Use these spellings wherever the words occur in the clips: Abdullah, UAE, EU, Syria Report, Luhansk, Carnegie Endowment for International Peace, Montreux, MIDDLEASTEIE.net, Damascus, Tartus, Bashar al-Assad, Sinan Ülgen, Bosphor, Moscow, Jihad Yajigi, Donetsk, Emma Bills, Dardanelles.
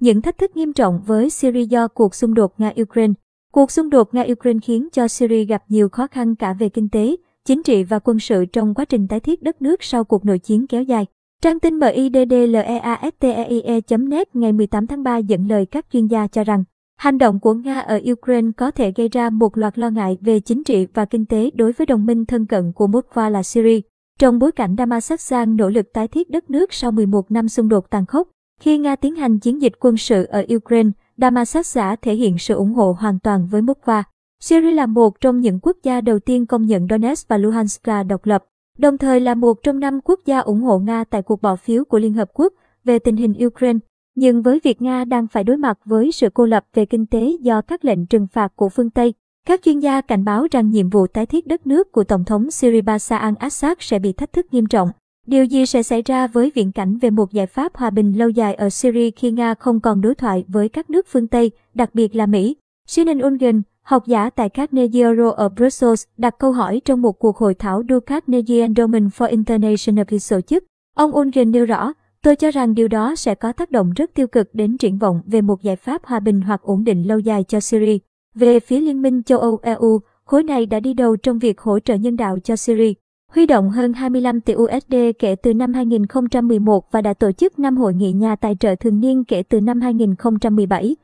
Những thách thức nghiêm trọng với Syria do cuộc xung đột Nga-Ukraine. Cuộc xung đột Nga-Ukraine khiến cho Syria gặp nhiều khó khăn cả về kinh tế, chính trị và quân sự trong quá trình tái thiết đất nước sau cuộc nội chiến kéo dài. Trang tin MIDDLEASTEIE.net ngày 18 tháng 3 dẫn lời các chuyên gia cho rằng, hành động của Nga ở Ukraine có thể gây ra một loạt lo ngại về chính trị và kinh tế đối với đồng minh thân cận của Moscow là Syria. Trong bối cảnh Damascus sang nỗ lực tái thiết đất nước sau 11 năm xung đột tàn khốc, khi Nga tiến hành chiến dịch quân sự ở Ukraine, Damascus đã thể hiện sự ủng hộ hoàn toàn với Moscow. Syria là một trong những quốc gia đầu tiên công nhận Donetsk và Luhansk là độc lập, đồng thời là một trong 5 quốc gia ủng hộ Nga tại cuộc bỏ phiếu của Liên Hợp Quốc về tình hình Ukraine. Nhưng với việc Nga đang phải đối mặt với sự cô lập về kinh tế do các lệnh trừng phạt của phương Tây, các chuyên gia cảnh báo rằng nhiệm vụ tái thiết đất nước của Tổng thống Syria Bashar al-Assad sẽ bị thách thức nghiêm trọng. Điều gì sẽ xảy ra với viễn cảnh về một giải pháp hòa bình lâu dài ở Syria khi Nga không còn đối thoại với các nước phương Tây, đặc biệt là Mỹ? Sinan Ülgen, học giả tại Carnegie Endowment ở Brussels, đặt câu hỏi trong một cuộc hội thảo do Carnegie Endowment for International Peace tổ chức. Ông Ülgen nêu rõ, tôi cho rằng điều đó sẽ có tác động rất tiêu cực đến triển vọng về một giải pháp hòa bình hoặc ổn định lâu dài cho Syria. Về phía Liên minh châu Âu EU, khối này đã đi đầu trong việc hỗ trợ nhân đạo cho Syria, huy động hơn 25 tỷ USD kể từ năm 2011 và đã tổ chức 5 hội nghị nhà tài trợ thường niên kể từ năm 2017.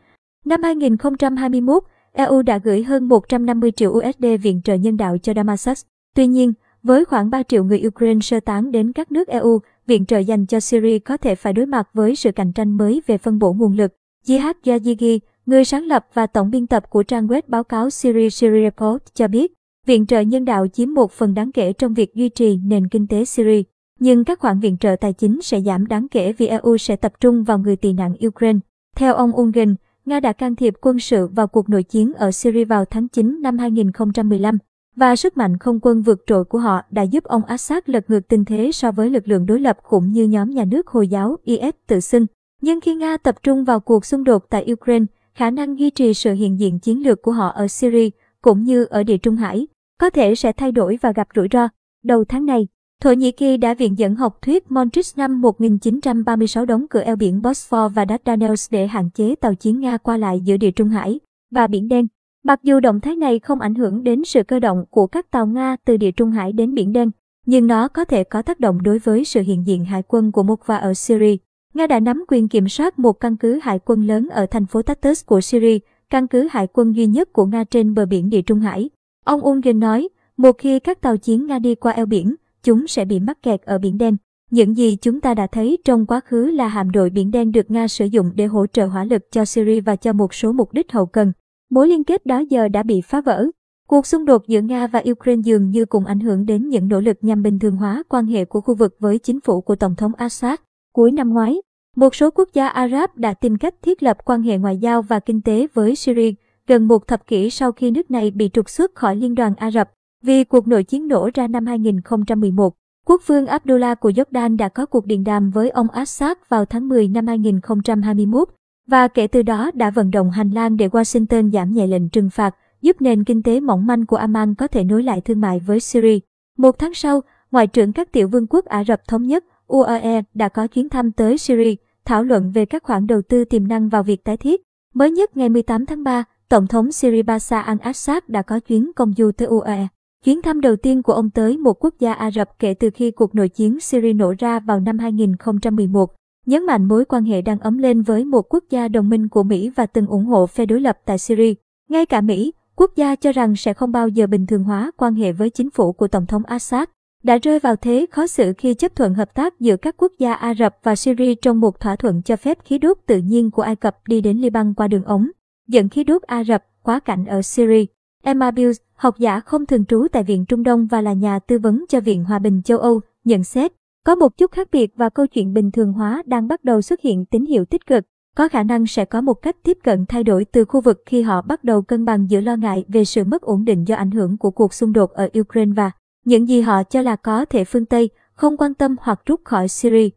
Năm 2021, EU đã gửi hơn 150 triệu USD viện trợ nhân đạo cho Damascus. Tuy nhiên, với khoảng 3 triệu người Ukraine sơ tán đến các nước EU, viện trợ dành cho Syria có thể phải đối mặt với sự cạnh tranh mới về phân bổ nguồn lực. Jihad Yajigi, người sáng lập và tổng biên tập của trang web báo cáo Syria Report cho biết, viện trợ nhân đạo chiếm một phần đáng kể trong việc duy trì nền kinh tế Syria, nhưng các khoản viện trợ tài chính sẽ giảm đáng kể vì EU sẽ tập trung vào người tị nạn Ukraine. Theo ông Ungen, Nga đã can thiệp quân sự vào cuộc nội chiến ở Syria vào tháng 9 năm 2015, và sức mạnh không quân vượt trội của họ đã giúp ông Assad lật ngược tình thế so với lực lượng đối lập cũng như nhóm nhà nước Hồi giáo IS tự xưng. Nhưng khi Nga tập trung vào cuộc xung đột tại Ukraine, khả năng duy trì sự hiện diện chiến lược của họ ở Syria cũng như ở Địa Trung Hải có thể sẽ thay đổi và gặp rủi ro. Đầu tháng này, Thổ Nhĩ Kỳ đã viện dẫn học thuyết Montreux năm 1936 đóng cửa eo biển Bosphor và Dardanelles để hạn chế tàu chiến Nga qua lại giữa Địa Trung Hải và Biển Đen. Mặc dù động thái này không ảnh hưởng đến sự cơ động của các tàu Nga từ Địa Trung Hải đến Biển Đen, nhưng nó có thể có tác động đối với sự hiện diện hải quân của Moscow ở Syria. Nga đã nắm quyền kiểm soát một căn cứ hải quân lớn ở thành phố Tartus của Syria, căn cứ hải quân duy nhất của Nga trên bờ biển Địa Trung Hải. Ông Ungen nói, một khi các tàu chiến Nga đi qua eo biển, chúng sẽ bị mắc kẹt ở Biển Đen. Những gì chúng ta đã thấy trong quá khứ là hạm đội Biển Đen được Nga sử dụng để hỗ trợ hỏa lực cho Syria và cho một số mục đích hậu cần. Mối liên kết đó giờ đã bị phá vỡ. Cuộc xung đột giữa Nga và Ukraine dường như cũng ảnh hưởng đến những nỗ lực nhằm bình thường hóa quan hệ của khu vực với chính phủ của Tổng thống Assad. Cuối năm ngoái, một số quốc gia Ả Rập đã tìm cách thiết lập quan hệ ngoại giao và kinh tế với Syria, gần một thập kỷ sau khi nước này bị trục xuất khỏi Liên đoàn Ả Rập. Vì cuộc nội chiến nổ ra năm 2011, quốc vương Abdullah của Jordan đã có cuộc điện đàm với ông Assad vào tháng 10 năm 2021, và kể từ đó đã vận động hành lang để Washington giảm nhẹ lệnh trừng phạt, giúp nền kinh tế mỏng manh của Amman có thể nối lại thương mại với Syria. Một tháng sau, Ngoại trưởng các tiểu vương quốc Ả Rập Thống Nhất, UAE, đã có chuyến thăm tới Syria, thảo luận về các khoản đầu tư tiềm năng vào việc tái thiết. Mới nhất ngày 18 tháng 3, Tổng thống Syria Bashar al-Assad đã có chuyến công du tới UAE. Chuyến thăm đầu tiên của ông tới một quốc gia Ả Rập kể từ khi cuộc nội chiến Syria nổ ra vào năm 2011, nhấn mạnh mối quan hệ đang ấm lên với một quốc gia đồng minh của Mỹ và từng ủng hộ phe đối lập tại Syria. Ngay cả Mỹ, quốc gia cho rằng sẽ không bao giờ bình thường hóa quan hệ với chính phủ của Tổng thống Assad, đã rơi vào thế khó xử khi chấp thuận hợp tác giữa các quốc gia Ả Rập và Syria trong một thỏa thuận cho phép khí đốt tự nhiên của Ai Cập đi đến Liban qua đường ống, dẫn khí đốt Ả Rập quá cảnh ở Syria. Emma Bills, học giả không thường trú tại Viện Trung Đông và là nhà tư vấn cho Viện Hòa bình châu Âu, nhận xét, có một chút khác biệt và câu chuyện bình thường hóa đang bắt đầu xuất hiện tín hiệu tích cực. Có khả năng sẽ có một cách tiếp cận thay đổi từ khu vực khi họ bắt đầu cân bằng giữa lo ngại về sự mất ổn định do ảnh hưởng của cuộc xung đột ở Ukraine và những gì họ cho là có thể phương Tây không quan tâm hoặc rút khỏi Syria.